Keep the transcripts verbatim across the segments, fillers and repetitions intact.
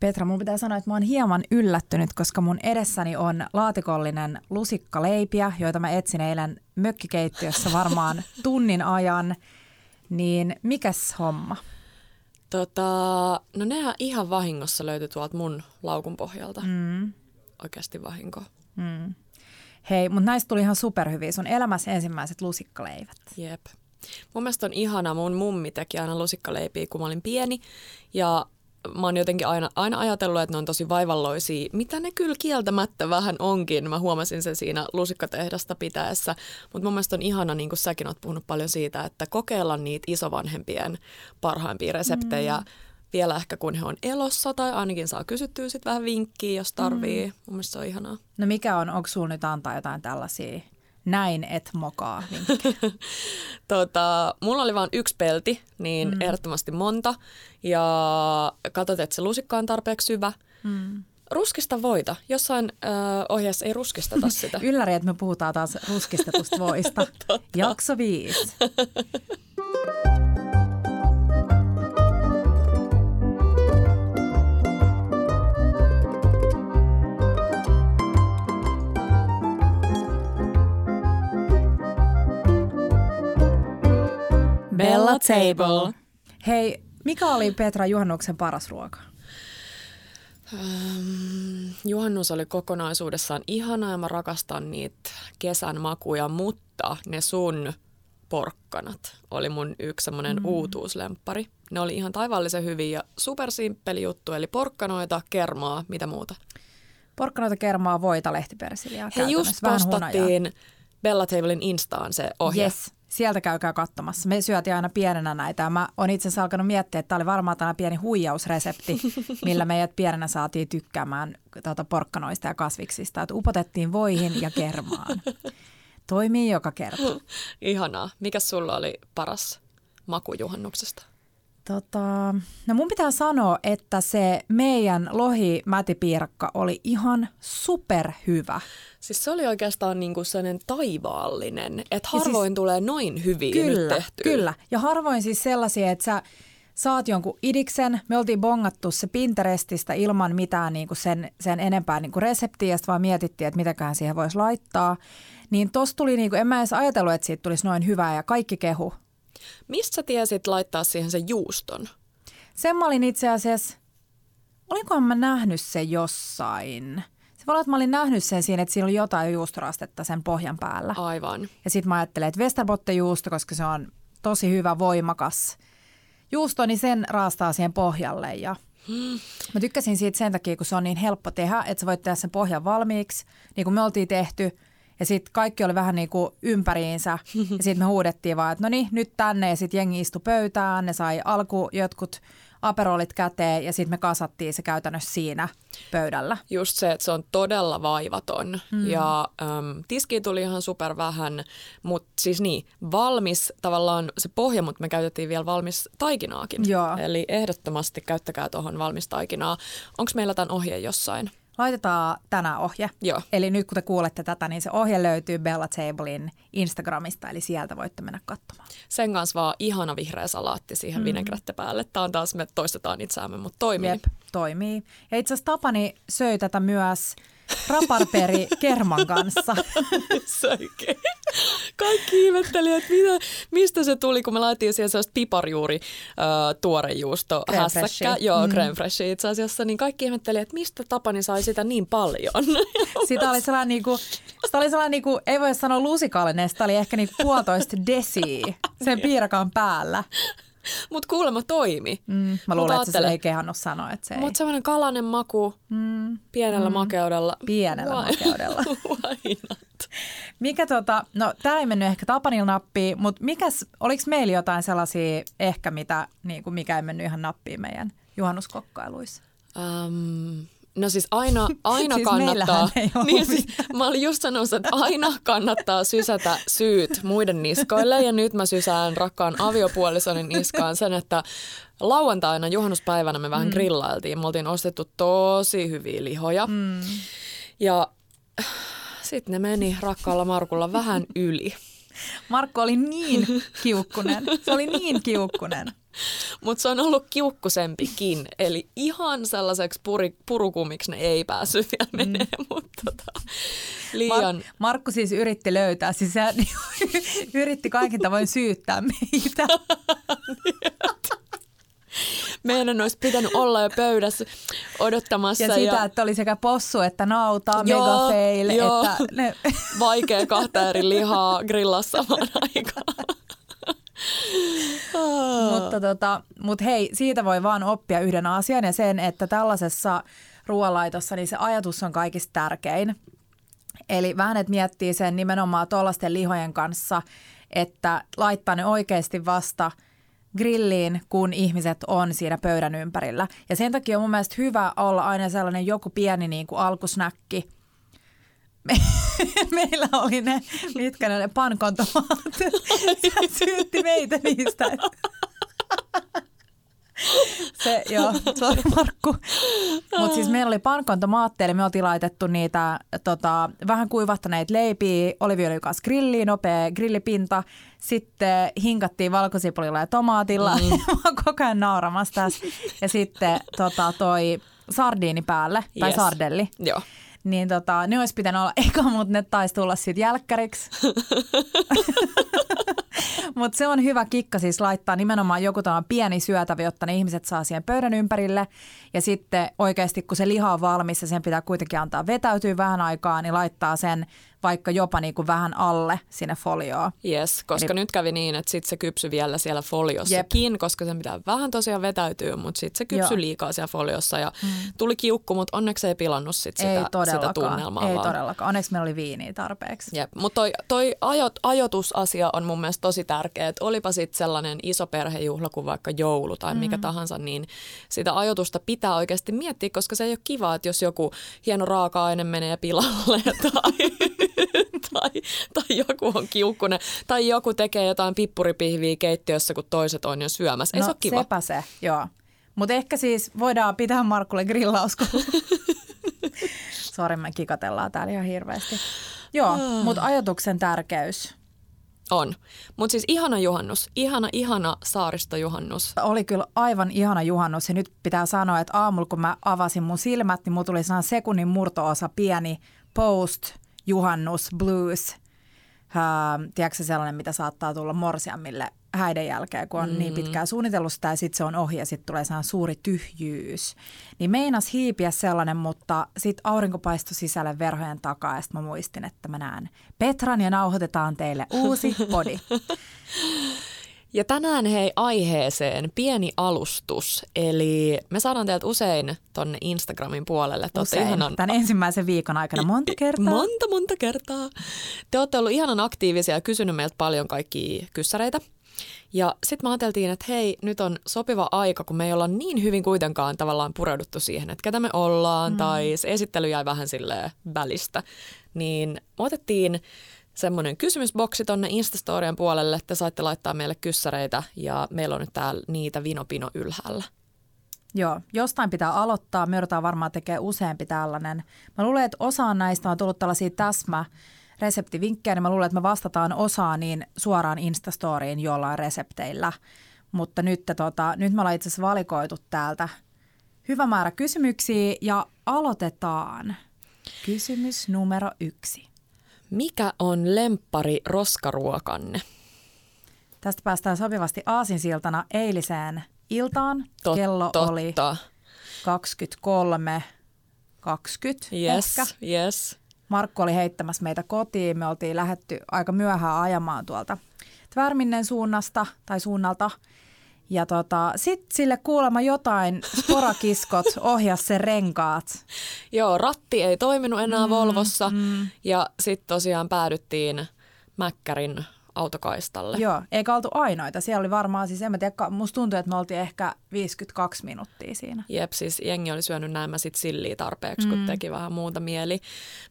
Petra, mun pitää sanoa, että mä oon hieman yllättynyt, koska mun edessäni on laatikollinen lusikkaleipiä, joita mä etsin eilen mökkikeittiössä varmaan tunnin ajan. Niin mikäs homma? Tota, no nehän ihan vahingossa löytyi tuolta mun laukun pohjalta. Mm. Oikeasti vahinko. Mm. Hei, mutta näistä tuli ihan superhyviä. Sun elämässä ensimmäiset lusikkaleivät. Jep. Mun mielestä on ihanaa. Mun mummi teki aina lusikkaleipiä, kun mä olin pieni. Ja mä oon jotenkin aina, aina ajatellut, että ne on tosi vaivalloisia, mitä ne kyllä kieltämättä vähän onkin. Mä huomasin sen siinä lusikkatehdasta pitäessä. Mutta mun mielestä on ihana, niin kuin säkin oot puhunut paljon siitä, että kokeilla niitä isovanhempien parhaimpia reseptejä. Mm. Vielä ehkä kun he on elossa tai ainakin saa kysyttyä sit vähän vinkkiä, jos tarvii. Mm. Mun mielestä se on ihanaa. No mikä on, onko sulla nyt antaa jotain tällaisia näin et mokaa vinkkejä? tota, mulla oli vaan yksi pelti, niin mm. ehdottomasti monta. Ja katsot, että se lusikka on tarpeeksi syvä. Mm. Ruskista voita. Jossain ö, ohjeessa ei ruskisteta sitä. Ylläri, että me puhutaan taas ruskistetusta voista. Jakso viisi. Bella Table. Hei, mikä oli Petra juhannuksen paras ruoka? Ähm, juhannus oli kokonaisuudessaan ihanaa ja mä rakastan niitä kesän makuja, mutta ne sun porkkanat oli mun yksi semmoinen mm. uutuuslemppari. Ne oli ihan taivallisen hyviä ja supersimppeli juttu, eli porkkanoita, kermaa, mitä muuta? Porkkanoita, kermaa, voita, lehtipersiliä. Hei, just postattiin Bella Tablen instaan se ohje. Yes. Sieltä käykää katsomassa. Me syötiin aina pienenä näitä. Mä oon itse asiassa alkanut miettiä, että tämä oli varmaan tämä pieni huijausresepti, millä meidät pienenä saatiin tykkäämään tuota porkkanoista ja kasviksista. Että upotettiin voihin ja kermaan. Toimii joka kerta. Ihanaa. Mikäs sulla oli paras maku juhannuksesta? Tota, no mun pitää sanoa, että se meidän lohimätipiirakka oli ihan superhyvä. Siis se oli oikeastaan niinku sellainen taivaallinen, että harvoin siis, tulee noin hyviä kyllä, nyt tehtyä. Kyllä, ja harvoin siis sellaisia, että sä saat jonkun idiksen. Me oltiin bongattu se Pinterestistä ilman mitään niinku sen, sen enempää niinku reseptiä, ja sitten vaan mietittiin, että mitäköhän siihen voisi laittaa. Niin tossa tuli, niinku, en mä edes ajatellut, että siitä tulisi noin hyvää ja kaikki kehu. Mistä tiesit laittaa siihen sen juuston? Sen mä olin itse asiassa, olinkohan mä nähnyt se jossain. Se voi olla, että mä olin nähnyt sen siinä, että siinä oli jotain juustorastetta sen pohjan päällä. Aivan. Ja sit mä ajattelin, että Västerbotten juusto, koska se on tosi hyvä, voimakas juusto, niin sen raastaa siihen pohjalle. Ja hmm. mä tykkäsin siitä sen takia, kun se on niin helppo tehdä, että sä voit tehdä sen pohjan valmiiksi, niin kuin me oltiin tehty. Ja sitten kaikki oli vähän niin kuin ympäriinsä ja sitten me huudettiin vaan, että no niin, nyt tänne ja sitten jengi istui pöytään. Ne sai alku jotkut aperolit käteen ja sitten me kasattiin se käytännössä siinä pöydällä. Just se, että se on todella vaivaton mm. ja äm, tiskiin tuli ihan super vähän, mutta siis niin, valmis tavallaan se pohja, mutta me käytettiin vielä valmis taikinaakin. Joo. Eli ehdottomasti käyttäkää tuohon valmis taikinaa. Onko meillä tämän ohje jossain? Laitetaan tänään ohje. Joo. Eli nyt kun te kuulette tätä, niin se ohje löytyy Bella Tablen Instagramista, eli sieltä voitte mennä katsomaan. Sen kanssa vaan ihana vihreä salaatti siihen mm. vinaigrette päälle. Tämä on taas, me toistetaan itseämme, mutta toimii. Jep, toimii. Ja itse asiassa Tapani söi tätä myös raparperi kerman kanssa. Säikeä. Kaikki ihmetteli, että mitä, mistä se tuli, kun me laitiin siihen sellaista piparjuuri äh, tuorejuusto hässäkkä. Joo, mm. crème fraîche itse asiassa. Niin kaikki ihmetteli, että mistä Tapani sai sitä niin paljon. Sitä oli sellainen, niin kuin, sitä oli sellainen niin kuin, ei voi sanoa lusikallinen, sitä oli ehkä niin puolitoista desiä sen piirakan päällä. Mutta kuulemma toimi. Mm, mä luulen, että se ei kehannut sanoa, että se ei. Mutta semmoinen kalainen maku mm, pienellä mm, makeudella. Pienellä Vai. makeudella. Mikä tota, no tää ei mennyt ehkä Tapanilla nappiin, mutta mikäs, oliks meillä jotain sellaisia ehkä, mitä, niinku, mikä ei mennyt ihan nappiin meidän juhannuskokkailuissa? Um. No siis aina, aina siis kannattaa, niin siis, mä olin just sanonut, että aina kannattaa sysätä syyt muiden niskoille ja nyt mä sysään rakkaan aviopuolisoni niskaan sen, että lauantaina juhannuspäivänä me vähän mm. grillailtiin. Me oltiin ostettu tosi hyviä lihoja mm. ja sitten ne meni rakkaalla Markulla vähän yli. Markku oli niin kiukkunen. Se oli niin kiukkunen. Mutta se on ollut kiukkusempikin. Eli ihan sellaiseksi puri, purukumiksi ne ei päässyt vielä menemään. Mm. Mutta tota, liian... Mar- Markku siis yritti löytää. Siis hän yritti kaikin tavoin syyttää meitä. Meidän olisi pitänyt olla jo pöydässä odottamassa. Ja sitä, ja... että oli sekä possu että nauta, megafail. Että... Ne... Vaikea kahta eri lihaa grillaa samaan aikaan. Mutta tota, mut hei, siitä voi vaan oppia yhden asian ja sen, että tällaisessa ruoanlaitossa niin se ajatus on kaikista tärkein. Eli vähän, että miettii sen nimenomaan tuollaisten lihojen kanssa, että laittaa ne oikeasti vasta grilliin, kun ihmiset on siinä pöydän ympärillä. Ja sen takia on mun mielestä hyvä olla aina sellainen joku pieni niin kuin alkusnäkki. Me, meillä oli ne, mitkä ne, ne pankontomaat. Se syytti meitä niistä. Se, joo, sorry Markku. Mutta siis meillä oli pankontomaatteja, eli me oltiin laitettu niitä tota, vähän kuivahtaneita leipiä, oliviöljy kanssa grilliin, nopea grillipinta. Sitten hinkattiin valkosipulilla ja tomaatilla. Mm. Mä oon koko ajan nauramassa tässä. Ja sitten tota, toi sardiini päälle, tai yes. sardelli. Joo. Niin tota, ne olisi pitänyt olla eka, mutta ne taisi tulla sitten jälkkäriksi. Mutta se on hyvä kikka siis laittaa nimenomaan joku tämän pieni syötävä, jotta ne ihmiset saa siihen pöydän ympärille. Ja sitten oikeasti kun se liha on valmis ja sen pitää kuitenkin antaa vetäytyä vähän aikaa, niin laittaa sen vaikka jopa niin kuin vähän alle sinne folioon. Yes, koska Eli... nyt kävi niin, että sitten se kypsy vielä siellä foliossakin, Jep. koska sen pitää vähän tosiaan vetäytyä, mutta sitten se kypsy Joo. liikaa siellä foliossa ja mm. tuli kiukku, mutta onneksi ei pilannut sit sitä, ei sitä tunnelmaa. Ei vaan. Todellakaan, onneksi meillä oli viiniä tarpeeksi. Jep, mutta toi, toi ajot, ajoitusasia on mun mielestä tosi tärkeä, että olipa sitten sellainen iso perhejuhla kuin vaikka joulu tai mm. mikä tahansa, niin sitä ajoitusta pitää oikeasti miettiä, koska se ei ole kiva, että jos joku hieno raaka-aine menee pilalle tai... Tai, tai joku on kiukkunen, tai joku tekee jotain pippuripihviä keittiössä, kun toiset on jo syömässä. Ei no, se ole kiva. No sepä se, joo. Mutta ehkä siis voidaan pitää Markulle grillauskoulu. Sori, me kikatellaan täällä ihan hirveästi. Joo, mutta ajatuksen tärkeys. On. Mutta siis ihana juhannus. Ihana, ihana saaristojuhannus. Oli kyllä aivan ihana juhannus. Ja nyt pitää sanoa, että aamulla kun mä avasin mun silmät, niin mun tuli sellainen sekunnin murto-osa pieni post juhannus, blues, uh, tiedätkö sellainen, mitä saattaa tulla morsiammille häiden jälkeen, kun on mm. niin pitkään suunnitellut sitä ja sitten se on ohi ja sitten tulee sellainen suuri tyhjyys. Niin meinas hiipiä sellainen, mutta sitten aurinko paistui sisälle verhojen takaa ja sitten mä muistin, että mä näen Petran ja nauhoitetaan teille uusi podi. Ja tänään hei aiheeseen pieni alustus, eli me saadaan teiltä usein tonne Instagramin puolelle. Te usein, ihanan... tämän ensimmäisen viikon aikana monta kertaa. Monta, monta kertaa. Te olette olleet ihanan aktiivisia ja kysynyt meiltä paljon kaikkia kyssäreitä. Ja sitten me ajateltiin, että hei, nyt on sopiva aika, kun me ei olla niin hyvin kuitenkaan tavallaan pureuduttu siihen, että ketä me ollaan, mm. tai se esittely jäi vähän silleen välistä. Niin otettiin... semmoinen kysymysboksi tonne Instastorien puolelle, että saitte laittaa meille kyssäreitä ja meillä on nyt täällä niitä vinopino ylhäällä. Joo, jostain pitää aloittaa. Me joudutaan varmaan tekemään useampi tällainen. Mä luulen, että osaan näistä on tullut tällaisia täsmä reseptivinkkejä, niin mä luulen, että me vastataan osaan niin suoraan Instastoriin jollain resepteillä. Mutta nyt, tota, nyt me ollaan itse asiassa valikoitu täältä hyvä määrä kysymyksiä ja aloitetaan. Kysymys numero yksi. Mikä on lemppari roskaruokanne? Tästä päästään sopivasti aasinsiltana eiliseen iltaan. Tot, Kello totta. Oli kaksikymmentäkolme kaksikymmentä yes, ehkä. Yes. Markku oli heittämässä meitä kotiin. Me oltiin lähdetty aika myöhään ajamaan tuolta Tvärminnen suunnasta tai suunnalta. Ja tota, sitten sille kuulemma jotain sporakiskot ohjasi sen renkaat. Joo, ratti ei toiminut enää mm, Volvossa mm. ja sitten tosiaan päädyttiin Mäkkärin autokaistalle. Joo, eikä oltu ainoita. Siellä oli varmaan, siis en mä tiedä, musta tuntui, että me oltiin ehkä viisikymmentäkaksi minuuttia siinä. Jep, siis jengi oli syönyt näin mä sitten silliä tarpeeksi, kun mm. teki vähän muuta mieli.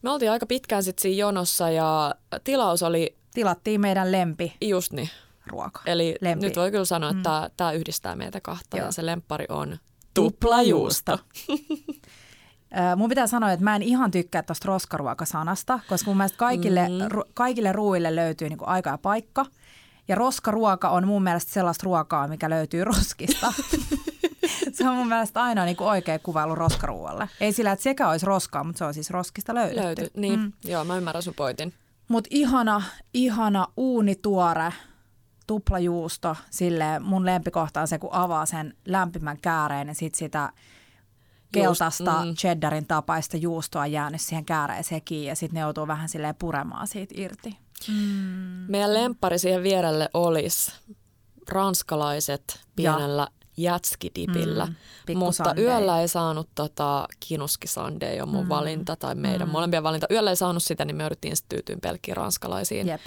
Me oltiin aika pitkään sitten siinä jonossa ja tilaus oli... Tilattiin meidän lempi. Just niin. Ruoka. Eli lempi. Nyt voi kyllä sanoa, että mm. tämä yhdistää meitä kahta. Joo. Ja se lemppari on tuplajuusto. Mun pitää sanoa, että mä en ihan tykkää tuosta roskaruokasanasta, koska mun mielestä kaikille, mm. ru, kaikille ruuille löytyy niinku aika ja paikka. Ja roskaruoka on mun mielestä sellaista ruokaa, mikä löytyy roskista. Se on mun mielestä ainoa niinku oikea kuvailu roskaruoalle. Ei sillä, että sekä olisi roskaa, mutta se on siis roskista löydetty. Löyty, niin. Mm. Joo, mä ymmärrän sun pointin. Mut ihana, ihana uunituore tuplajuusto. Silleen mun lempikohta on se, kun avaa sen lämpimän kääreen ja sit sitä keltaista mm. cheddarin tapaista juustoa jäänyt siihen kääreeseen kiinni ja sitten ne joutuu vähän silleen puremaan siitä irti. Mm. Meidän lemppari siihen vierelle olisi ranskalaiset pienellä ja. jätskidipillä, mm. mutta yöllä ei saanut tota kinuskisandeja, jo mun mm. valinta tai meidän mm. molempien valinta. Yöllä ei saanut sitä, niin me jouduttiin sitten tyytyyn pelkkiin ranskalaisiin. Jep.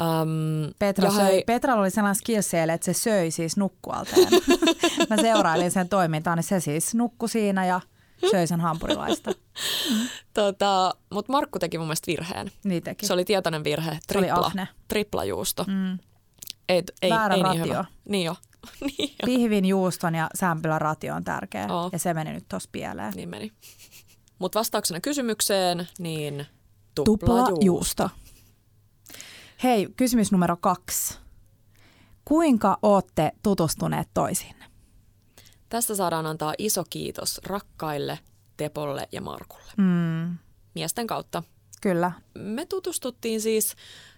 Um, Petra söi, he... Petralla oli sellainen skillseele, että se söi siis nukkualteen. Mä seurailin sen toimintaan, niin se siis nukkui siinä ja söi sen hampurilaista. tota, Mutta Markku teki mun mielestä virheen. Niin teki. Se oli tietoinen virhe. Tripla, triplajuusto. Mm. Ei, ei, Väärä ei ratio. Niin hyvä. Niin jo. niin jo. Pihvin juuston ja sämpylän ratio on tärkeä. Oh. Ja se meni nyt tossa pieleen. Niin meni. Mutta vastauksena kysymykseen, niin tuplajuusto. Tupla Hei, kysymys numero kaksi. Kuinka ootte tutustuneet toisiinne? Tässä saadaan antaa iso kiitos rakkaille, Tepolle ja Markulle. Mm. Miesten kautta. Kyllä. Me tutustuttiin siis,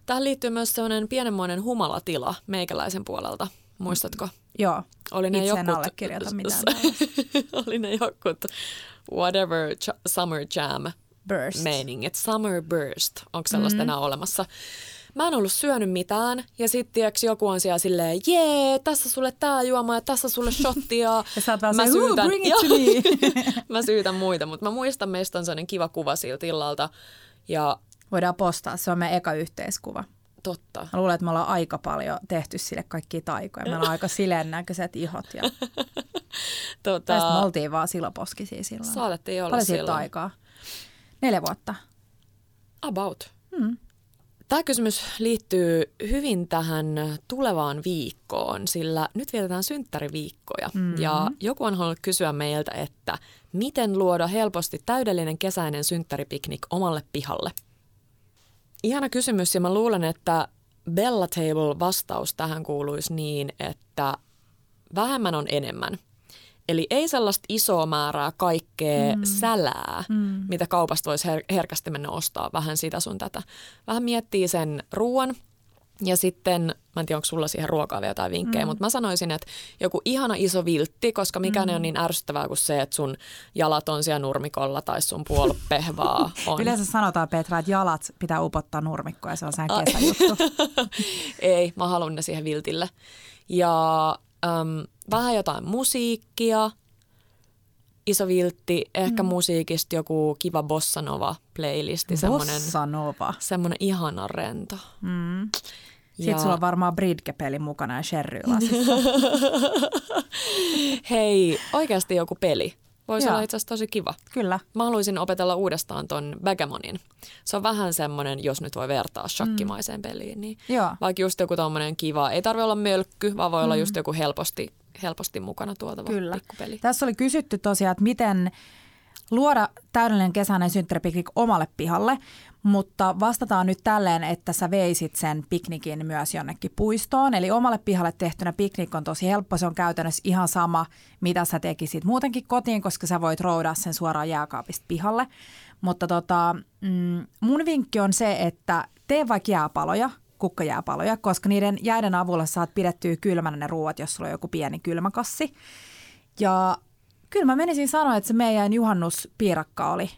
tähän liittyy myös sellainen pienenmoinen humalatila meikäläisen puolelta. Muistatko? Joo. Oli ne Itse en allekirjoita mitään. Oli ne jokut whatever summer jam burst. Meiningit. Summer burst. Onko sellaista mm. enää olemassa? Mä en ollut syönyt mitään ja sitten joku on siellä silleen, jee, tässä sulle tää juoma ja tässä sulle shottia. Ja sä oot vaan mä, syytän, mä syytän muita, mutta mä muistan, meistä on sellainen kiva kuva siltä illalta. Ja voidaan postaa, se on meidän eka yhteiskuva. Totta. Mä luulen, että me ollaan aika paljon tehty sille kaikkia taikoja. Meillä on aika silen näköiset ihot. Ja tota... Tästä me oltiin vaan siloposkisia silloin. Saatettiin olla paljon silloin. Paljon siitä aikaa. Neljä vuotta. About. Hmm. Tämä kysymys liittyy hyvin tähän tulevaan viikkoon, sillä nyt vietetään synttäriviikkoja. Mm-hmm. Ja joku on halunnut kysyä meiltä, että miten luoda helposti täydellinen kesäinen synttäripiknik omalle pihalle? Ihana kysymys, ja mä luulen, että Bella Table vastaus tähän kuuluisi niin, että vähemmän on enemmän. Eli ei sellaista isoa määrää kaikkea mm. sälää, mm. mitä kaupasta voisi her- herkästi mennä ostaa. Vähän sitä sun tätä. Vähän miettii sen ruoan ja sitten, mä en tiedä onko sulla siihen ruokaa vielä jotain vinkkejä, mm. mutta mä sanoisin, että joku ihana iso viltti, koska mikään mm. ei ole niin ärsyttävää kuin se, että sun jalat on siellä nurmikolla tai sun puolopehvaa on. Yleensä sanotaan, Petra, että jalat pitää upottaa nurmikkoon ja se on sen kesäjuttu. Ei, mä haluan ne siihen viltille. Ja... Um, vähän jotain musiikkia, iso viltti, ehkä mm. musiikista joku kiva bossanova-playlisti. Bossanova. Semmoinen ihana rento. Mm. Ja... Sitten sulla on varmaan bridge-peli mukana ja sherrylasissa. Hei, oikeasti joku peli. Voisi olla itse asiassa tosi kiva. Kyllä. Mä haluaisin opetella uudestaan ton Bagamonin. Se on vähän semmoinen, jos nyt voi vertaa shakkimaiseen mm. peliin. Niin vaikka just joku tommoinen kiva, ei tarvitse olla mölkky, vaan voi mm. olla just joku helposti, helposti mukana tuotava Kyllä. pikkupeli. Tässä oli kysytty tosiaan, että miten luoda täydellinen kesäinen synttäripiknik omalle pihalle, mutta vastataan nyt tälleen, että sä veisit sen piknikin myös jonnekin puistoon. Eli omalle pihalle tehtynä piknik on tosi helppo. Se on käytännössä ihan sama, mitä sä tekisit muutenkin kotiin, koska sä voit roudaa sen suoraan jääkaapista pihalle. Mutta tota, mm, mun vinkki on se, että tee vaikka jääpaloja, kukkajääpaloja, koska niiden jäiden avulla saat pidettyä kylmänä ne ruuat, jos sulla on joku pieni kylmäkassi. Ja... Kyllä mä menisin sanoa, että se meidän juhannuspiirakka oli,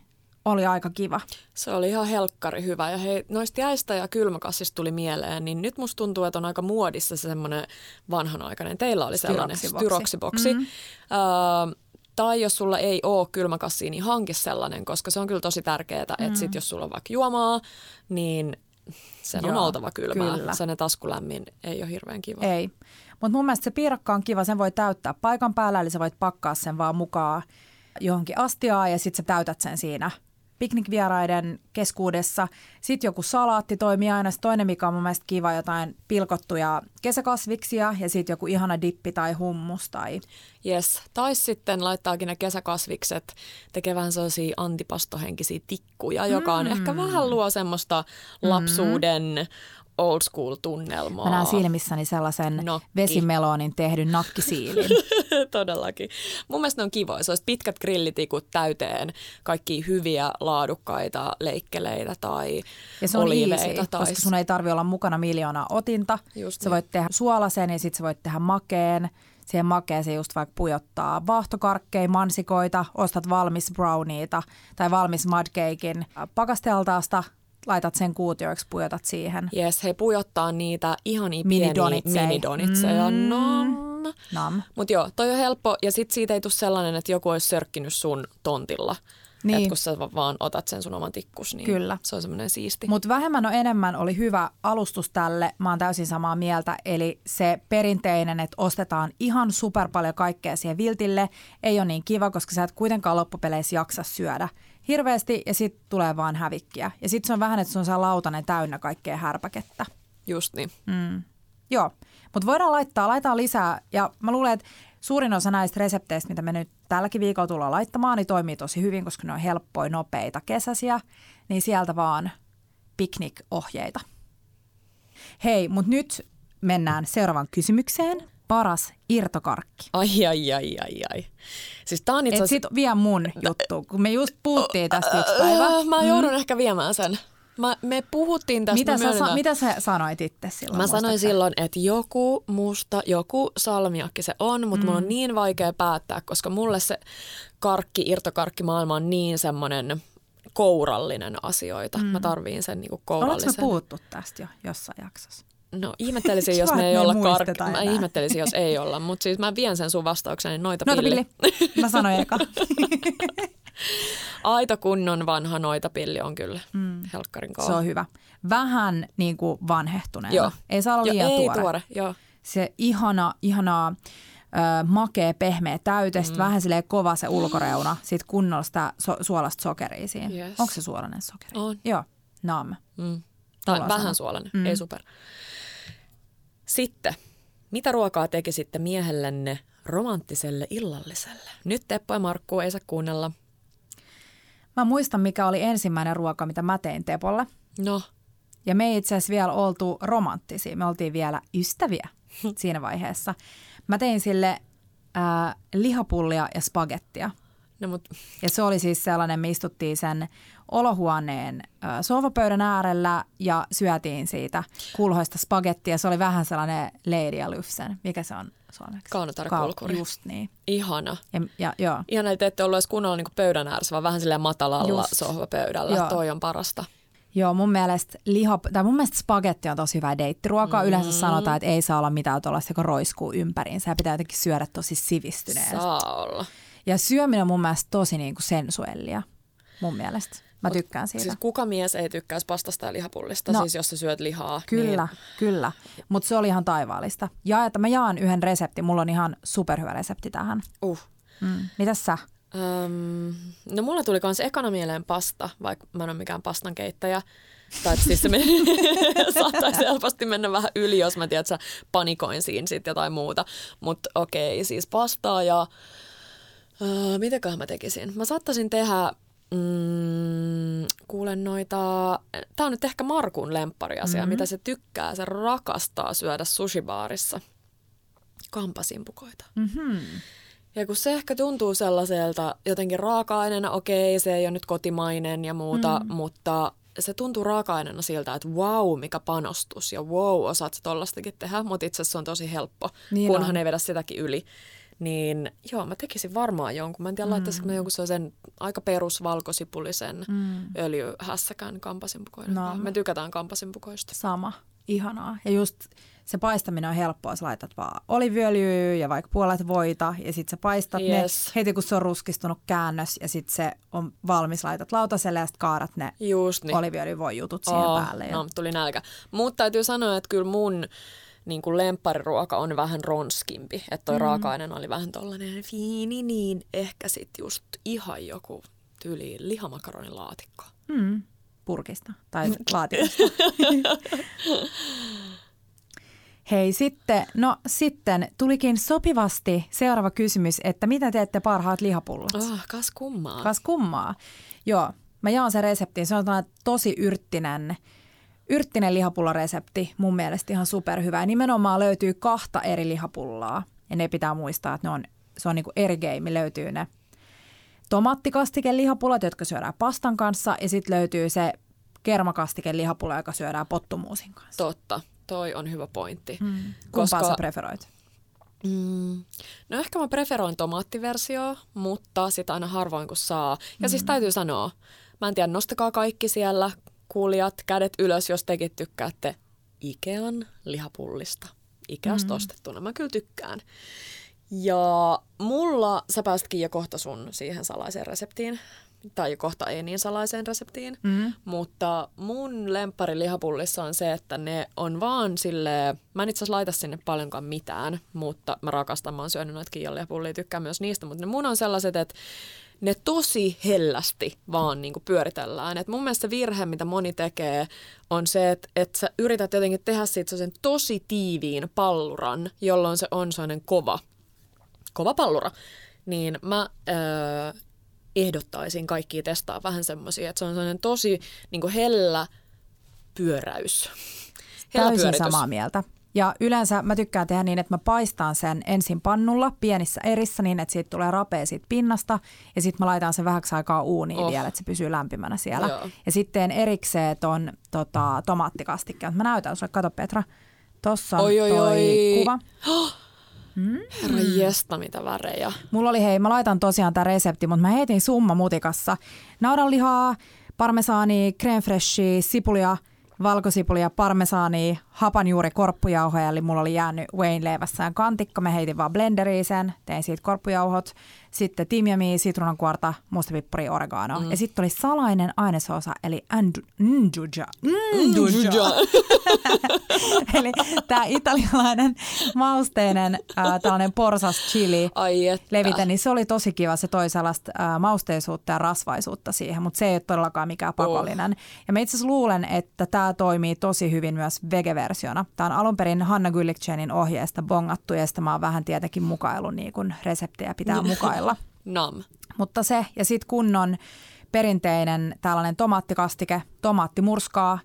oli aika kiva. Se oli ihan helkkari hyvä. Ja hei, noista jäistä ja kylmäkassista tuli mieleen, niin nyt musta tuntuu, että on aika muodissa se semmoinen vanhanaikainen. Teillä oli sellainen styroksiboksi. Mm-hmm. Öö, tai jos sulla ei ole kylmäkassia, niin hanki sellainen, koska se on kyllä tosi tärkeää, mm-hmm. että sit jos sulla on vaikka juomaa, niin sen Joo, on oltava kylmää. Kyllä. Sellainen taskulämmin ei ole hirveän kiva. Ei. Mutta mun mielestä se piirakka on kiva, sen voi täyttää paikan päällä, eli sä voit pakkaa sen vaan mukaan johonkin astiaan ja sitten sä täytät sen siinä piknikvieraiden keskuudessa. Sitten joku salaatti toimii aina. Sitten toinen, mikä on mun mielestä kiva, jotain pilkottuja kesäkasviksia ja sitten joku ihana dippi tai hummus. Tai yes. Tai sitten laittaakin ne kesäkasvikset tekevän sellaisia antipastohenkisiä tikkuja, joka on mm. ehkä vähän luo semmoista lapsuuden mm. old school -tunnelmaa. Mä näen silmissäni sellaisen Nokki. vesimeloonin tehdyn nakkisiilin. Todellakin. Mun mielestä ne on kivoja. Se olisi pitkät grillitikut täyteen kaikkia hyviä, laadukkaita leikkeleitä tai ja se on oliiveita. Easy, tai... koska sun ei tarvitse olla mukana miljoonaa otinta. Just sä niin. voit tehdä suolasen ja sit sä voit tehdä makeen. Siihen makeeseen just vaikka pujottaa vaahtokarkkeja, mansikoita, ostat valmis browniita tai valmis mudcakein pakasteltaasta. Laitat sen kuutioiksi, pujotat siihen. Jes, he pujottaa niitä ihania minidonitseja. Minidonitseja, mm. nom. nom. Mut joo, toi on helppo. Ja sit siitä ei tule sellainen, että joku olisi sörkkinyt sun tontilla. Niin. Että kun sä vaan otat sen sun oman tikkus, niin Kyllä. se on semmoinen siisti. Mut vähemmän on enemmän oli hyvä alustus tälle. Mä oon täysin samaa mieltä. Eli se perinteinen, että ostetaan ihan super paljon kaikkea siihen viltille, ei ole niin kiva, koska sä et kuitenkaan loppupeleissä jaksa syödä hirveästi ja sitten tulee vaan hävikkiä. Ja sitten se on vähän, että se on saa lautanen täynnä kaikkea härpäkettä. Just niin. Mm. Joo, mutta voidaan laittaa, laitetaan lisää. Ja mä luulen, että suurin osa näistä resepteistä, mitä me nyt tälläkin viikolla tullaan laittamaan, niin toimii tosi hyvin, koska ne on helppoja, nopeita, kesäisiä. Niin sieltä vaan piknikohjeita. Hei, mutta nyt mennään seuraavaan kysymykseen. Paras irtokarkki. Ai, ai, ai, ai, ai. Siis tää on itse asiassa... Et sit vie mun juttu, kun me just puhuttiin tästä yksi päivä. Mä joudun mm. ehkä viemään sen. Mä, me puhuttiin tästä. Mitä, sä, sa- mitä sä sanoit itse silloin? Mä sanoin kai. silloin, että joku musta, joku salmiakki se on, mutta mm. mulla on niin vaikea päättää, koska mulle se karkki, irtokarkkimaailma on niin semmoinen kourallinen asioita. Mm. Mä tarviin sen niinku kourallisen. Oletko me puhuttu tästä jo jossain jaksossa? No ihmettelisin, Kiva, jos me ei me olla karkki. Mä ihmettelisin, jos ei olla, mutta siis mä vien sen sun vastaukseni noita, noita pilli. pilli. Mä sanoin eka. Aito kunnon vanha noita pilli on kyllä mm. helkkarin kova. Se on hyvä. Vähän niin kuin vanhehtuneena. Joo. Ei saa olla jo, liian ei tuore. tuore. Joo. Se ihana, ihanaa ö, makea, pehmeä täyte, mm. vähän silleen kova se ulkoreuna, sit kunnolla sitä so, suolasta sokeria siinä. Yes. Onko se suolainen sokeri? On. Joo, nam. Mm. Tai vähän sana. suolainen, mm. ei super. Sitten, mitä ruokaa tekisitte miehellenne romanttiselle illalliselle? Nyt Teppo ja Markku ei saa kuunnella. Mä muistan, mikä oli ensimmäinen ruoka, mitä mä tein Tepolle. No. Ja me ei itse asiassa vielä oltu romanttisia. Me oltiin vielä ystäviä siinä vaiheessa. Mä tein sille äh, lihapullia ja spagettia. No, mut. Ja se oli siis sellainen, me istuttiin sen olohuoneen sohvapöydän äärellä ja syötiin siitä kulhoista spagettia. Se oli vähän sellainen leidialyfsen. Mikä se on suomeksi? Kaunotarkulkuri. Ka- just niin. Ihana. Ja, ja, joo. Ihana, että ette ollut edes kunnolla niin kuin pöydän ääressä, vaan vähän silleen matalalla just. sohvapöydällä. Joo. Toi on parasta. Joo, mun mielestä, liha, tai mun mielestä spagetti on tosi hyvä deittiruokaa. Mm. Yleensä sanotaan, että ei saa olla mitään tuollaista, joka roiskuu ympäriinsä. Pitää jotenkin syödä tosi sivistyneesti. Saa olla. Ja syöminen on mun mielestä tosi niin kuin sensuellia, mun mielestä. Mä tykkään siitä. Siis kuka mies ei tykkäisi pastasta ja lihapullista, no, siis jos sä syöt lihaa. Kyllä, niin... kyllä. Mutta se oli ihan taivaallista. Ja että mä jaan yhden reseptin. Mulla on ihan superhyvä resepti tähän. Uh. Mm. Mitäs sä? Öm, no mulla tuli kans ekana mieleen pasta, vaikka mä en ole mikään pastankeittäjä. Tai siis se men... saattaisi helposti mennä vähän yli, jos mä tiedät, että sä panikoin siinä sit jotain muuta. Mutta okei, siis pastaa ja... Uh, mitäköhän mä tekisin? Mä saattaisin tehdä, mm, kuulen noita, tää on nyt ehkä Markun lemppariasia, mm-hmm. mitä se tykkää, se rakastaa syödä sushibaarissa. Kampasimpukoita. Mm-hmm. Ja kun se ehkä tuntuu sellaiselta jotenkin raaka-aineena, okei, se ei ole nyt kotimainen ja muuta, mm-hmm. mutta se tuntuu raaka-aineena siltä, että wow, mikä panostus ja wow, osaat sä tollastakin tehdä, mutta itse asiassa se on tosi helppo, niin kunhan on. ei vedä sitäkin yli. Niin joo, mä tekisin varmaan jonkun. Mä en tiedä, mm. laittaisinko mä jonkun sellaisen aika perusvalkosipulisen mm. öljyhässäkään kampasimpukoiden. No. Me tykätään kampasimpukoista. Sama. Ihanaa. Ja just se paistaminen on helppoa. Sä laitat vaan oliiviöljyä ja vaikka puolet voita ja sit sä paistat yes. ne heti, kun se on ruskistunut käännös ja sit se on valmis. Laitat lautaselle ja sit kaadat ne niin. oliiviöljyvoijutut siihen oh, päälle. Ja... No, tuli nälkä. Mutta täytyy sanoa, että kyllä mun... Niin kuin lemppariruoka on vähän ronskimpi. Että toi mm. raaka-aine oli vähän tollainen fiini, niin ehkä sit just ihan joku tyyliin lihamakaronilaatikko. Mm, purkista tai laatikosta. Hei, sitten, no sitten tulikin sopivasti seuraava kysymys, että mitä teette parhaat lihapullat? Oh, kas kummaa. Kas kummaa. Joo, mä jaan sen reseptin. Se on tosi yrttinen, yrttinen lihapullaresepti. Mun mielestä ihan superhyvä. Ja nimenomaan löytyy kahta eri lihapullaa. Ja ne pitää muistaa, että ne on, se on niin kuin eri game, löytyy ne tomaattikastike lihapullat, jotka syödään pastan kanssa. Ja sitten löytyy se kermakastike lihapulla, joka syödään pottumuusin kanssa. Totta. Toi on hyvä pointti. Mm. Kumpaa koska... sä preferoit? Mm. No ehkä mä preferoin tomaattiversiota, mutta sitä aina harvoin kun saa. Ja mm. siis täytyy sanoa, mä en tiedä, nostakaa kaikki siellä, kuulijat, kädet ylös, jos tekin tykkäätte Ikean lihapullista. Ikeasta mm. ostettuna, mä kyllä tykkään. Ja mulla, sä päästkin jo kohta sun siihen salaiseen reseptiin. Tai kohta ei niin salaiseen reseptiin, mm. mutta mun lemppari lihapullissa on se, että ne on vaan silleen, mä en itse asiassa laita sinne paljonkaan mitään, mutta mä rakastan, mä oon syönyt noita Kiian lihapullia, tykkään myös niistä, mutta ne mun on sellaiset, että ne tosi hellästi vaan niinku pyöritellään. Et mun mielestä se virhe, mitä moni tekee, on se, että et sä yrität jotenkin tehdä siitä sen tosi tiiviin palluran, jolloin se on sellainen kova, kova pallura, niin mä... Öö, ehdottaisin kaikkia testaa vähän semmoisia, että se on sellainen tosi niin kuin hellä pyöräys. Hellä Täysin pyöritys. Samaa mieltä. Ja yleensä mä tykkään tehdä niin, että mä paistan sen ensin pannulla pienissä erissä niin, että siitä tulee rapea siitä pinnasta ja sitten mä laitan sen vähäksi aikaa uuniin oh. vielä, että se pysyy lämpimänä siellä. Joo. Ja sitten erikseen ton tota, tomaattikastikkeet. Mä näytän sulle, kato Petra, tossa on oi, oi, toi oi. kuva. Oh. Mm. Herra jesta, mitä värejä. Mulla oli, hei, mä laitan tosiaan tää resepti, mutta mä heitin summa mutikassa. Naudanlihaa, parmesaania, crème fraîchea, sipulia, valkosipulia, parmesaania, hapanjuuri, korppujauhoja. Eli mulla oli jäänyt Wayne-leivässään kantikka. Mä heitin vaan blenderiin sen, tein siitä korppujauhot. Sitten timjamia, sitruunankuorta, mustapippuri, oregano. Mm. Ja sitten oli salainen ainesosa, eli Nduja. Nduja. Eli tämä italialainen mausteinen äh, tällainen porsas chili levite, niin se oli tosi kiva. Se toi sellaista äh, mausteisuutta ja rasvaisuutta siihen, mutta se ei ole todellakaan mikään pakollinen. Oh. Ja mä itse asiassa luulen, että tämä toimii tosi hyvin myös vegeversiona. Tämä on alun perin Hanna Gullichsenin ohjeesta bongattu ja sitä mä oon vähän tietenkin mukailu, niin kun reseptejä pitää mukailla. Nam. Mutta se ja sitten kunnon perinteinen tällainen tomaattikastike, tomaattimurskaa,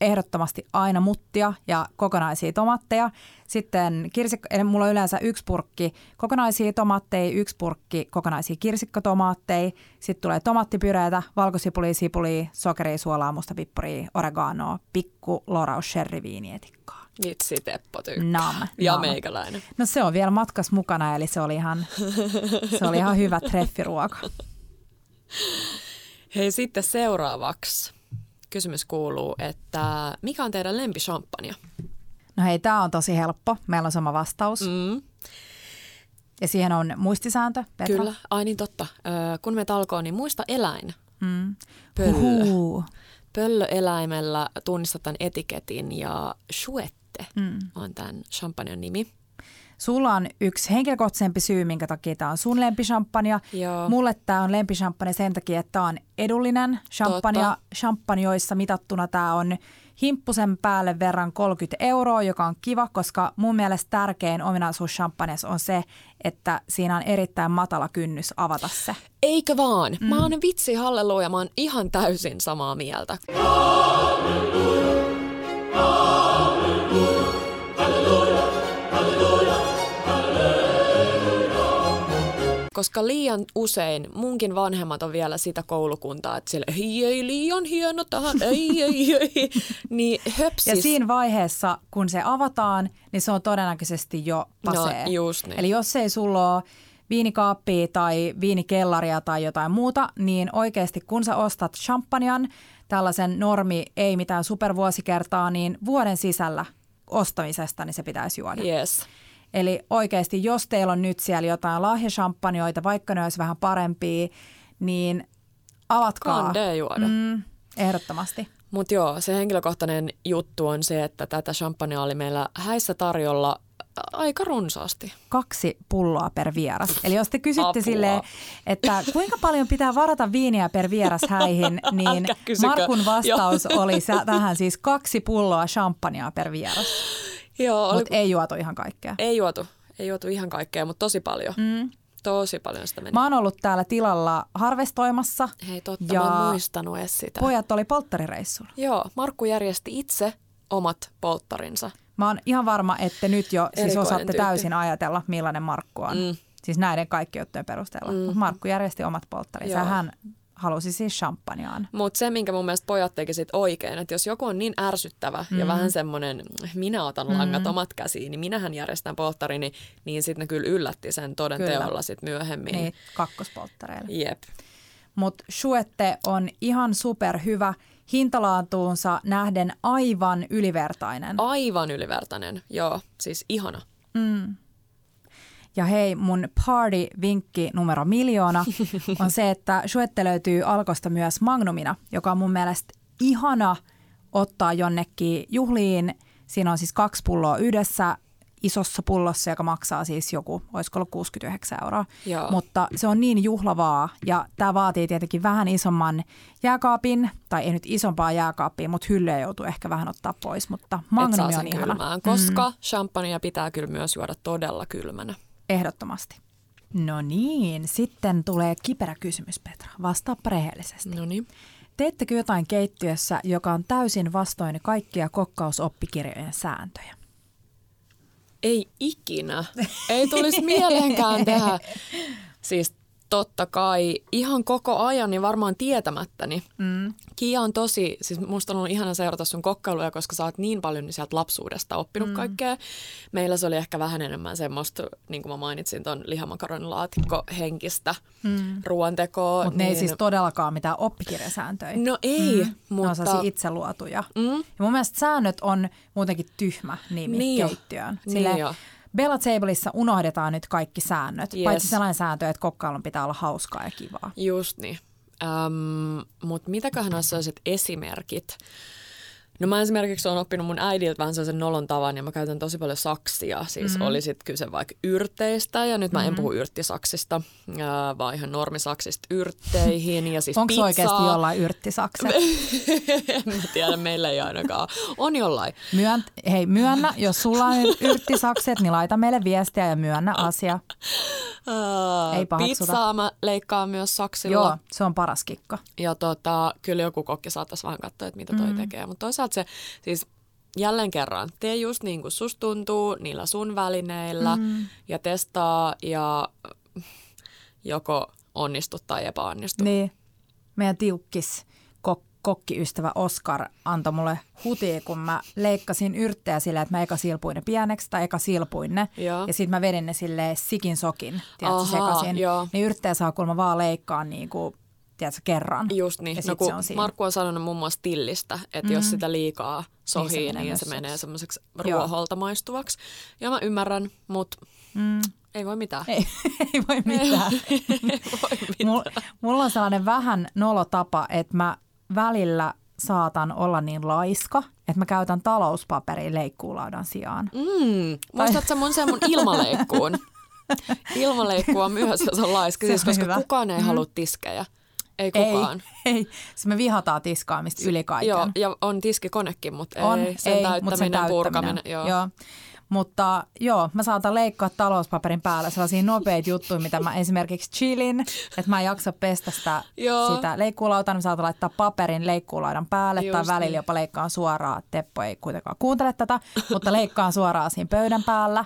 ehdottomasti aina muttia ja kokonaisia tomaatteja. Sitten kirsik- mulla on yleensä yksi purkki kokonaisia tomaatteja, yksi purkki kokonaisia kirsikkatomaatteja. Sitten tulee tomaattipyreitä, valkosipulia, sipulia, sokeria, suolaa, mustapippuria, oreganoa, pikku loraus sherryviinietikkaa. Vitsi, Teppo tykkää. Ja meikäläinen. No se on vielä matkas mukana, eli se oli ihan, se oli ihan hyvä treffiruoka. Hei, sitten seuraavaksi. Kysymys kuuluu, että mikä on teidän lempishamppanja? No hei, tämä on tosi helppo. Meillä on sama vastaus. Mm. Ja siihen on muistisääntö, Petra. Kyllä, ai niin totta. Ö, kun me talkoon, niin muista eläin. Mm. Pöllö. Pöllöeläimellä tunnistat tämän etiketin ja Suette mm. on tämän champanjan nimi. Sulla on yksi henkilökohtaisempi syy, minkä takia tämä on sun lempishampanja. Joo. Mulle tämä on lempishampanja sen takia, että tämä on edullinen champagne. Champanjoissa mitattuna tämä on himppusen päälle verran kolmekymmentä euroa, joka on kiva, koska mun mielestä tärkein ominaisuus champagnes on se, että siinä on erittäin matala kynnys avata se. Eikö vaan? Mm. Mä oon vitsi, halleluja, mä oon ihan täysin samaa mieltä. Halleluja, halleluja. Koska liian usein munkin vanhemmat on vielä sitä koulukuntaa, että sille ei, ei liian hieno tähän, ei, ei, ei, niin höpsis. Ja siinä vaiheessa, kun se avataan, niin se on todennäköisesti jo pasee. No, just niin. Eli jos ei sulla ole viinikaappia tai viinikellaria tai jotain muuta, niin oikeasti kun sä ostat champanjan, tällaisen normi ei mitään supervuosikertaa, niin vuoden sisällä ostamisesta niin se pitäisi juoda. Yes. Eli oikeasti, jos teillä on nyt siellä jotain lahjashampanjoita, vaikka ne olisi vähän parempia, niin avatkaa. Kandee juoda. Mm, ehdottomasti. Mutta joo, se henkilökohtainen juttu on se, että tätä champanjaa oli meillä häissä tarjolla aika runsaasti. Kaksi pulloa per vieras. Eli jos te kysytte silleen, että kuinka paljon pitää varata viiniä per vieras häihin, niin Markun vastaus oli tähän siis kaksi pulloa champagnea per vieras. Oli... Mutta ei juotu ihan kaikkea. Ei juotu. Ei juotu ihan kaikkea, mutta tosi paljon. Mm. Tosi paljon sitä meni. Mä oon ollut täällä tilalla harvestoimassa. Hei totta, ja mä oon muistanut edes sitä. Pojat oli polttarireissulla. Joo, Markku järjesti itse omat polttarinsa. Mä oon ihan varma, että nyt jo siis osaatte tyyppi. Täysin ajatella, millainen Markku on. Mm. Siis näiden kaikki juttujen perusteella. Mm. Mut Markku järjesti omat polttarinsa. Joo. Hän halusi siis champagneaan. Mutta se, minkä mun mielestä pojat teki sit oikein, että jos joku on niin ärsyttävä mm-hmm. ja vähän semmoinen, minä otan langat mm-hmm. omat käsiin, niin minähän järjestän polttarini, niin sitten ne kyllä yllätti sen toden kyllä. teolla sit myöhemmin. Niin, kakkospolttareilla. Jep. Mutta Suette on ihan superhyvä, hintalaatuunsa nähden aivan ylivertainen. Aivan ylivertainen, joo. Siis ihana. Mm. Ja hei, mun party-vinkki numero miljoona on se, että Suette löytyy Alkosta myös Magnumina, joka on mun mielestä ihana ottaa jonnekin juhliin. Siinä on siis kaksi pulloa yhdessä isossa pullossa, joka maksaa siis joku, olisiko ollut kuusikymmentäyhdeksän euroa. Joo. Mutta se on niin juhlavaa ja tämä vaatii tietenkin vähän isomman jääkaapin, tai ei nyt isompaa jääkaappia, mutta hyllyä joutuu ehkä vähän ottaa pois, mutta Magnumi on ihana. Kylmään, koska mm. champagnea pitää kyllä myös juoda todella kylmänä. Ehdottomasti. No niin, sitten tulee kiperä kysymys, Petra. Vastaappa rehellisesti. No niin. Teettekö jotain keittiössä, joka on täysin vastoin kaikkia kokkausoppikirjojen sääntöjä? Ei ikinä. Ei tulisi mielenkään tehdä. Siis totta kai ihan koko ajan niin varmaan tietämättäni. Mm. Kija on tosi, siis musta on ollut ihana seurata sun kokkailuja, koska sä oot niin paljon sieltä lapsuudesta oppinut mm. kaikkea. Meillä se oli ehkä vähän enemmän semmoista, niin kuin mä mainitsin, ton lihamakaronilaatikkohenkistä mm. ruoantekoa. Mutta niin... ne ei siis todellakaan mitään oppikirjasääntöjä. No ei, mm. mutta... Ne on itseluotuja. Mm. Ja mun mielestä säännöt on muutenkin tyhmä nimi niin keittiöön. Sillä... Niin jo. Bella Tableissa unohdetaan nyt kaikki säännöt, yes. paitsi sellainen sääntö, että kokkailun pitää olla hauskaa ja kivaa. Just niin. Ähm, mutta mitäköhän näissä olisit esimerkit? No mä esimerkiksi olen oppinut mun äidiltä vähän sellaisen nolon tavan ja mä käytän tosi paljon saksia. Siis mm-hmm. oli sitten kyse vaikka yrteistä ja nyt mä en mm-hmm. puhu yrttisaksista, ää, vaan ihan normisaksista yrtteihin ja siis Onko pizzaa. Onko oikeasti jollain yrttisakset? En mä tiedä, meillä ei ainakaan. On jollain. Myön, hei myönnä, jos sulla on yrttisakset, niin laita meille viestiä ja myönnä asia. Uh, ei pahaksuta. Pizzaa mä leikkaan myös saksilla. Joo, se on paras kikka. Ja tota, kyllä joku kokki saattaisi vähän katsoa, että mitä toi mm-hmm. tekee, mutta toisaalta se, siis jälleen kerran, tee just niin kuin susta tuntuu, niillä sun välineillä mm. ja testaa ja joko onnistu tai epäonnistu. Niin. Meidän tiukkis kok- kokkiystävä Oskar antoi mulle hutia, kun mä leikkasin yrttejä sillä, että mä eka silpuin ne pieneksi tai eka silpuin ne. Joo. Ja sit mä vedin ne silleen sikin sokin, tiedätkö, sekasin. Jo. Niin yrttejä saa, kun mä vaan leikkaan niin kuin tiedätkö, kerran. Just niin. No, kun on Markku on sanonut muun muassa tillistä, että mm-hmm. jos sitä liikaa sohii, niin se menee, niin se menee semmoiseksi ruoholta maistuvaksi. Ja mä ymmärrän, mutta mm. ei voi mitään. Ei, ei voi mitään. ei voi mitään. Mul, mulla on sellainen vähän nolotapa, että mä välillä saatan olla niin laiska, että mä käytän talouspaperia leikkuulaudan sijaan. Mm. Muistatko sä mun sen mun ilmaleikkuun? Ilmaleikkua myös, jos on laiska, siis, koska hyvä. Kukaan ei mm. halua tiskejä. Ei kukaan. Ei, ei. Siis me vihataan tiskaamista yli kaiken. Joo, ja on tiskikonekin, mutta ei, on, sen, ei täyttäminen, mutta sen täyttäminen, purkaminen. Joo. Joo. Mutta joo, mä saatan leikkaa talouspaperin päällä sellaisia nopeita juttuja, mitä mä esimerkiksi chillin, että mä en jaksa pestä sitä, sitä leikkuulautaa, niin mä saatan laittaa paperin leikkuulaudan päälle. Just tai niin. Välillä jopa leikkaan suoraan. Teppo ei kuitenkaan kuuntele tätä, mutta leikkaan suoraan siinä pöydän päällä,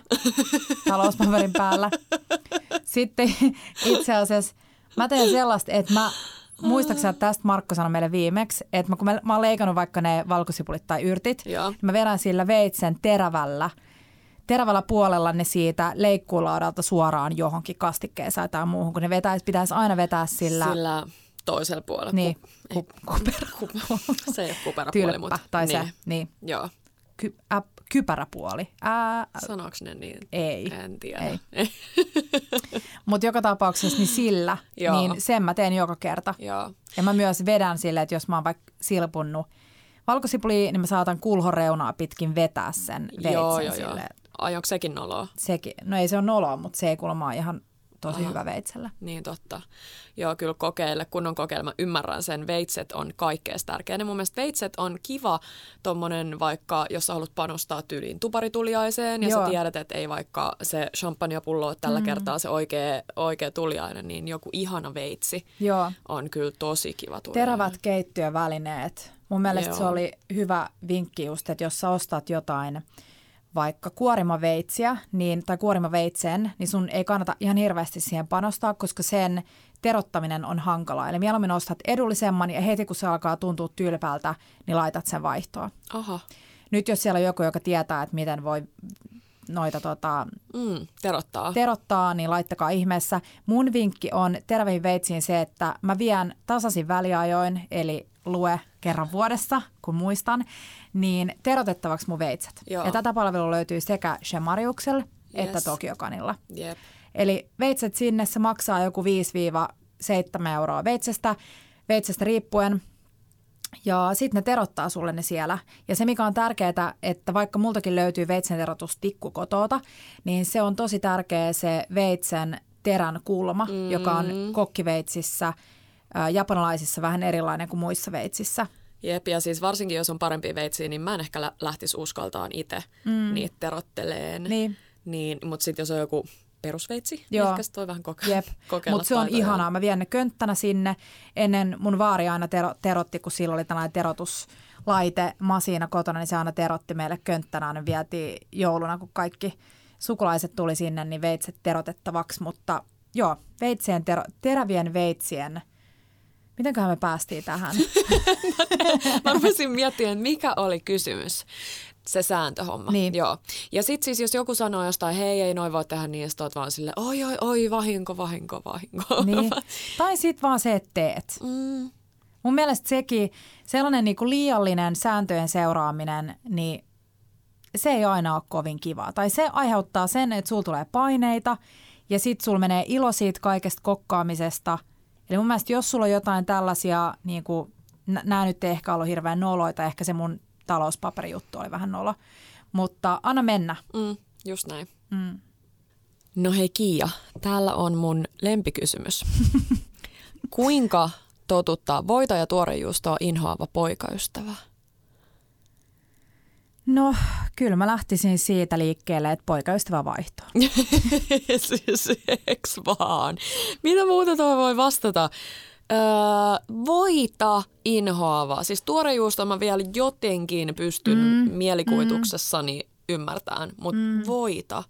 talouspaperin päällä. Sitten itse asiassa mä teen sellaista, että mä... Muistaakseni, että tästä Markku sanoi meille viimeksi, että kun mä, mä oon leikannut vaikka ne valkosipulit tai yrtit, joo. niin mä vedän sillä veitsen terävällä, terävällä puolella ne siitä leikkuulaudalta suoraan johonkin kastikkeeseen tai muuhun, kun ne vetäis, pitäisi aina vetää sillä... Sillä toisella puolella. Niin, ku, ku, se ei ole kuperapuoli, mutta... tai niin. se, niin. Joo. Ky, ä, kypäräpuoli. Ää, sanoiko ne niin? Ei. En tiedä. Mutta joka tapauksessa niin sillä, niin sen mä teen joka kerta. Joo. Ja mä myös vedän sille, että jos mä oon vaikka silpunnut valkosipulia, niin mä saatan kulhoreunaa pitkin vetää sen veitsen silleen. Ai, onko sekin noloa? Sekin. No ei se ole noloa, mutta se ei kuulemma ihan tosi Aha. hyvä veitsellä. Niin totta. Joo, kyllä kokeille, kun on kokeilla, ymmärrän sen. Veitset on kaikkein tärkeä. Ja mun mielestä veitset on kiva tommonen vaikka, jos sä haluat panostaa tyyliin tuparituliaiseen ja Joo. sä tiedät, että ei vaikka se champagnepullo ole tällä mm. kertaa se oikea, oikea tuliainen, niin joku ihana veitsi Joo. on kyllä tosi kiva tuliainen. Terävät keittiövälineet. Mun mielestä Joo. se oli hyvä vinkki just, että jos sä ostat jotain, vaikka kuorimaveitsiä niin, tai kuorimaveitsen, niin sun ei kannata ihan hirveästi siihen panostaa, koska sen terottaminen on hankalaa. Eli mieluummin ostat edullisemman ja heti kun se alkaa tuntua tylpältä, niin laitat sen vaihtoa. Aha. Nyt jos siellä on joku, joka tietää, että miten voi noita tota, mm, terottaa. terottaa, niin laittakaa ihmeessä. Mun vinkki on teräviin veitsiin se, että mä vien tasaisin väliajoin, eli lue kerran vuodessa, kun muistan, niin terotettavaksi mun veitset. Joo. Ja tätä palvelua löytyy sekä Shemariuksella yes. että Tokyokanilla. Yep. Eli veitset sinne, se maksaa joku viisi seitsemän euroa veitsestä, veitsestä riippuen. Ja sitten ne terottaa sulle ne siellä. Ja se, mikä on tärkeää, että vaikka multakin löytyy veitsen terotustikku kotota, niin se on tosi tärkeä se veitsen terän kulma, mm. joka on kokkiveitsissä, japanilaisissa vähän erilainen kuin muissa veitsissä. Jep, ja siis varsinkin jos on parempia veitsiä, niin mä en ehkä lähtisi uskaltaan itse mm. niitä terotteleen. Niin. niin mutta sitten jos on joku perusveitsi, Joo. ehkä se toi vähän koke- Jep. kokeilla. Mutta se on taitoja. Ihanaa. Mä vien ne könttänä sinne. Ennen mun vaari aina tero- terotti, kun sillä oli tällainen terotuslaite masina kotona, niin se aina terotti meille könttänä. Ne vietiin jouluna, kun kaikki sukulaiset tuli sinne, niin veitset terotettavaksi. Mutta joo, veitsien tero- terävien veitsien... Mitenköhän me päästiin tähän? Mä rupesin miettimään, mikä oli kysymys. Se sääntöhomma. Niin. Joo. Ja sitten siis, jos joku sanoo jostain, hei, ei noin voi tehdä niin, ja oot vaan silleen, oi, oi, oi, vahinko, vahinko, vahinko. Niin. Tai sitten vaan se, että teet. Mm. Mun mielestä sekin, sellainen niinku liiallinen sääntöjen seuraaminen, niin se ei aina ole kovin kivaa. Tai se aiheuttaa sen, että sulla tulee paineita, ja sitten sulla menee ilo siitä kaikesta kokkaamisesta. Eli mun mielestä, jos sulla on jotain tällaisia, niin kuin, nämä nyt ei ehkä ollut hirveän noloita, ehkä se mun talouspaperijuttu oli vähän nolo, mutta anna mennä. Mm, just näin. Mm. No hei Kija, täällä on mun lempikysymys. Kuinka totuttaa voita ja tuorejuustoa inhoava poikaystävä? No, kyllä mä lähtisin siitä liikkeelle, että poikaystävä vaihtaa. Siis, eks vaan? Mitä muuta tuo voi vastata? Öö, voita inhoavaa. Siis tuorejuusta mä vielä jotenkin pystyn mm, mielikuvituksessani mm. ymmärtämään, mutta mm. voita.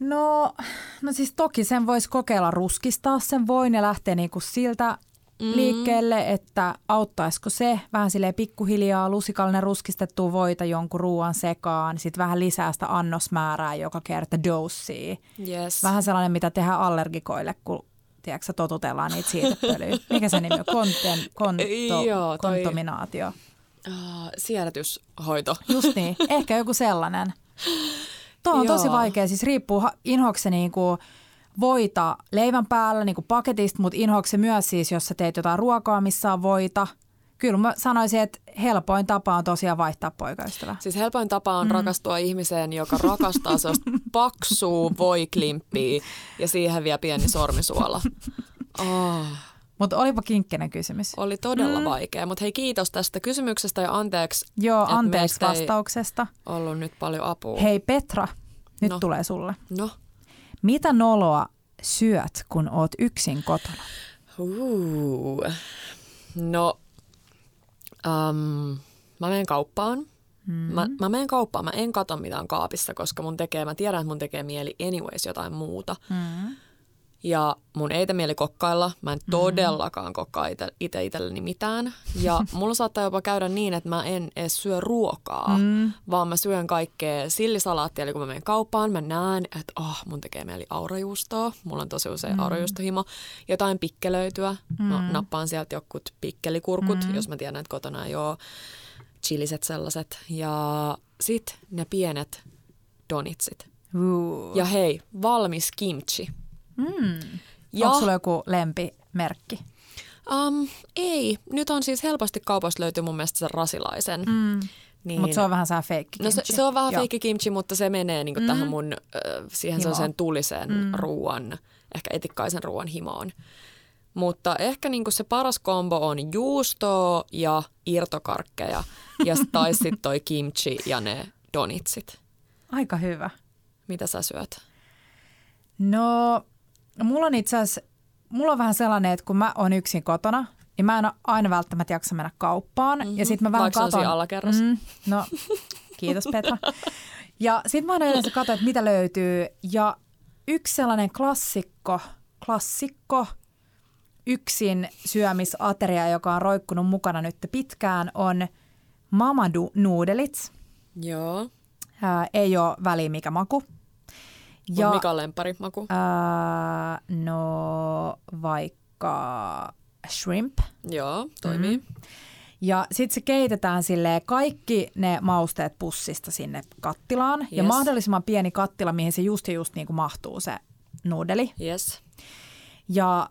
No, no siis toki sen voisi kokeilla ruskistaa sen voin ja lähteä niinku siltä Mm. liikkeelle, että auttaisiko se vähän silleen pikkuhiljaa lusikallinen ruskistettua voita jonkun ruoan sekaan, sitten vähän lisää sitä annosmäärää joka kerta dosea. Yes. Vähän sellainen, mitä tehdään allergikoille, kun tiedätkö, totutellaan niitä siitepölyä. Mikä se nimi on? Konten, konto, Joo, toi... Kontominaatio. Uh, siedätyshoito. Just niin. Ehkä joku sellainen. Tuo on Joo. tosi vaikea. Siis riippuu inhoksi niin kuin voita leivän päällä niin kuin paketista, mutta inhoaksi myös siis, jos sä teet jotain ruokaa, missä on voita. Kyllä mä sanoisin, että helpoin tapa on tosiaan vaihtaa poikaystävää. Siis helpoin tapa on mm. rakastua ihmiseen, joka rakastaa sellaista paksua voiklimppiä ja siihen vielä pieni sormisuola. Oh. Mutta olipa kinkkinen kysymys. Oli todella mm. vaikea, mutta hei kiitos tästä kysymyksestä ja anteeksi. Joo, anteeksi vastauksesta. Ollut nyt paljon apua. Hei Petra, nyt no. tulee sulle. No. Mitä noloa syöt, kun oot yksin kotona? Uh, no, um, mä menen kauppaan. Mm-hmm. Mä, mä menen kauppaan. Mä en katso mitään kaapissa, koska mun tekee, mä tiedän, että mun tekee mieli anyways jotain muuta. Mm-hmm. Ja mun ei tee mieli kokkailla. Mä en todellakaan kokkaa ite, ite itselleni mitään. Ja mulla saattaa jopa käydä niin, että mä en edes syö ruokaa, mm. vaan mä syön kaikkea sillisalaattia. Eli kun mä menen kauppaan, mä näen, että oh, mun tekee mieli aurajuustoa. Mulla on tosi usein mm. aurajuustohimo. Jotain pikkelöityä. Mä mm. nappaan sieltä jokut pikkelikurkut, mm. jos mä tiedän, että kotona ei ole chiliset sellaiset. Ja sit ne pienet donitsit. Uh. Ja hei, valmis kimchi. Mm. Ja, onko sulla joku lempimerkki? Um, ei. Nyt on siis helposti kaupasta löytyy mun mielestä sen rasilaisen. Mm. Niin. Mutta se on vähän sehän fake kimchi. No se, se on vähän fake kimchi, mutta se menee niinku mm. tähän mun, siihen sellaiseen tuliseen mm. ruoan, ehkä etikkaisen ruoan himoon. Mutta ehkä niinku se paras kombo on juustoa ja irtokarkkeja ja tai sitten toi kimchi ja ne donitsit. Aika hyvä. Mitä sä syöt? No, mulla on itse asiassa, mulla on vähän sellainen, että kun mä oon yksin kotona, niin mä en aina välttämättä jaksa mennä kauppaan. Mm-hmm. Ja sit mä vähän katon. alakerrassa? Mm, no, kiitos Petra. Ja sit mä aina yleensä katon, että mitä löytyy. Ja yksi sellainen klassikko, klassikko yksin syömisateria, joka on roikkunut mukana nyt pitkään, on Mama Nuudelit. Joo. Ää, ei ole väliä mikä maku. Ja, mikä on lempparimaku? Ää, no vaikka shrimp. Joo, toimii. Mm-hmm. Ja sitten se keitetään silleen kaikki ne mausteet pussista sinne kattilaan. Yes. Ja mahdollisimman pieni kattila, mihin se just ja just niin kuin mahtuu se nuudeli. Yes. Ja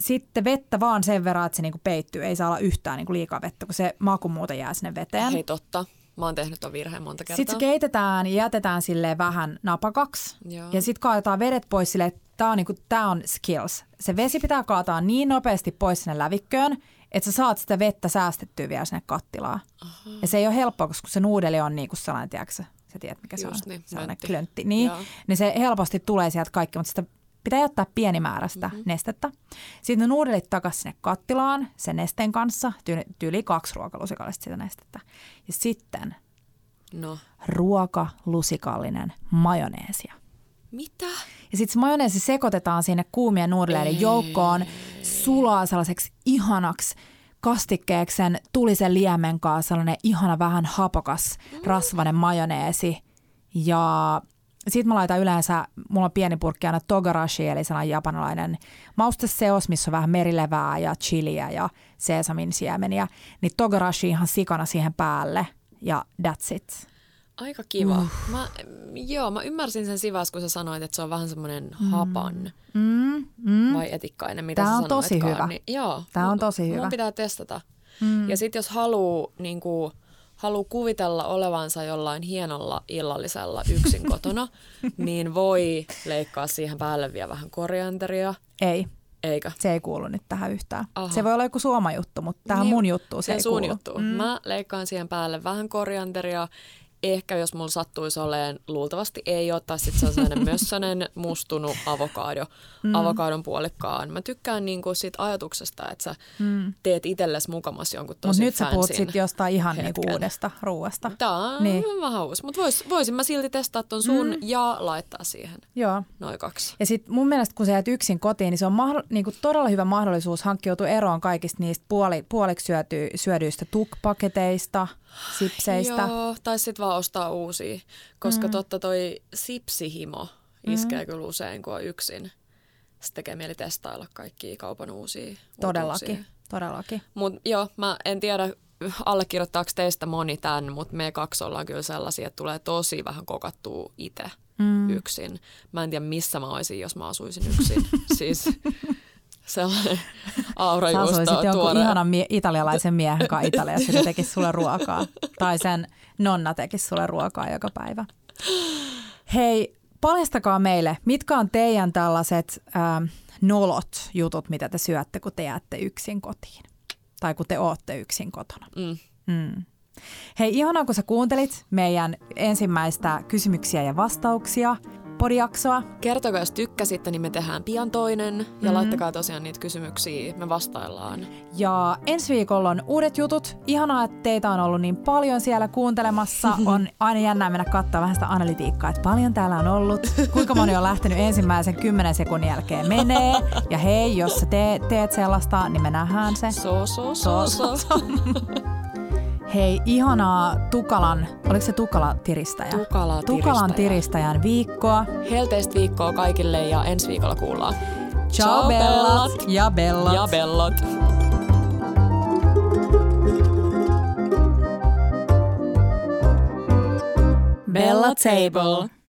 sitten vettä vaan sen verran, että se niin kuin peittyy. Ei saa olla yhtään niin kuin liikaa vettä, kun se maku muuta jää sinne veteen. Hei totta. Mä oon tehnyt ton virheen monta kertaa. Sitten se keitetään ja jätetään silleen vähän napakaksi. Joo. Ja sitten kaadetaan vedet pois silleen, että tää on, niinku, tää on skills. Se vesi pitää kaataa niin nopeasti pois sinne lävikköön, että sä saat sitä vettä säästettyä vielä sinne kattilaan. Aha. Ja se ei ole helppoa, koska se nuudeli on niinku sellainen, tiedätkö sä, sä tiedät mikä se just on, niin, sellainen klöntti. Niin, niin se helposti tulee sieltä kaikki, mutta sitä pitää jättää pieni määrä sitä mm-hmm. nestettä. Sitten ne nuudelit takaisin sinne kattilaan sen nesteen kanssa, tyy- tyyli kaksi ruokalusikallista sitä nestettä. Ja sitten no. ruokalusikallinen majoneesia. Mitä? Ja sitten se majoneesi sekoitetaan sinne kuumien nuudeleiden joukkoon, sulaa sellaiseksi ihanaksi kastikkeeksi sen tulisen liemen kanssa, sellainen ihana vähän hapokas mm. rasvainen majoneesi ja... Sitten mä laitan yleensä, mulla on pieni purkki aina togarashi, eli sellainen japanilainen mausteseos, missä on vähän merilevää ja chiliä ja sesamin siemeniä. Niin togarashi ihan sikana siihen päälle ja that's it. Aika kiva. Uh. Mä, joo, mä ymmärsin sen sivas, kun sä sanoit, että se on vähän semmoinen hapan mm. Mm. vai etikkainen, mitä Tää on sä tosi hyvä. Niin, joo, Tää on mun, tosi hyvä. Mun pitää testata. Mm. Ja sit jos haluu... Niin kuin, haluu kuvitella olevansa jollain hienolla illallisella yksin kotona, niin voi leikkaa siihen päälle vielä vähän korianteria. Ei. Eikä. Se ei kuulu nyt tähän yhtään. Aha. Se voi olla joku suoma juttu, mutta tähän niin, mun juttuun se, se ei kuulu. Juttu. Mm. Mä leikkaan siihen päälle vähän korianteria. Ehkä jos mulla sattuisi oleen, luultavasti ei ole, tai sitten se on sellainen mössönen mustunut avokaado, mm. avokadon puolikkaan. Mä tykkään niinku siitä ajatuksesta, että sä mm. teet itsellesi mukamas jonkun tosi fansin. Mut nyt sä puhut sit jostain ihan niinku uudesta ruuasta. Tää on niin. vähän uusi, mutta vois, voisin mä silti testaa ton sun mm. ja laittaa siihen Joo. noin kaksi. Ja sit mun mielestä kun sä jäät yksin kotiin, niin se on mahdoll- niinku todella hyvä mahdollisuus hankkiutua eroon kaikista niistä puoli- puoliksi syöty- syödyistä tukpaketeista. Sipseistä. Joo, tai sitten vaan ostaa uusia, koska mm. totta toi sipsihimo iskee mm. kyllä usein, kun on yksin. Sitten tekee mieli testailla kaikkia kaupan uusia. Todellakin, uutuusia. todellakin. Mut joo, mä en tiedä allekirjoittaako teistä moni tän, mutta me kaksi ollaan kyllä sellaisia, että tulee tosi vähän kokattua itse mm. yksin. Mä en tiedä missä mä olisin, jos mä asuisin yksin. siis... Sellainen aurajuusto tuore. Sä asuisit jonkun ihanan mie- italialaisen miehen kanssa Italiassa, joka tekisi sulle ruokaa. Tai sen nonna tekisi sulle ruokaa joka päivä. Hei, paljastakaa meille, mitkä on teidän tällaiset ähm, nolot jutut, mitä te syötte, kun te jäätte yksin kotiin. Tai kun te ootte yksin kotona. Mm. Mm. Hei, ihanaa kun sä kuuntelit meidän ensimmäistä kysymyksiä ja vastauksia. Podijaksoa. Kertokaa, jos tykkäsitte, niin me tehdään pian toinen. Ja mm-hmm. laittakaa tosiaan niitä kysymyksiä. Me vastaillaan. Ja ensi viikolla on uudet jutut. Ihanaa, että teitä on ollut niin paljon siellä kuuntelemassa. On aina jännää mennä katsoa vähän sitä analytiikkaa, että paljon täällä on ollut. Kuinka moni on lähtenyt ensimmäisen kymmenen sekunnin jälkeen menee. Ja hei, jos sä te- teet sellaista, niin me nähdään se. So, so, so, so. so. Hei, ihanaa Tukalan, oliko se Tukala tiristäjä? Tukala tiristäjä. Tukalan tiristäjän viikkoa. Helteistä viikkoa kaikille ja ensi viikolla kuullaan. Ciao, Ciao bellat. bellat ja bellot. Ja bellot. Bella Table.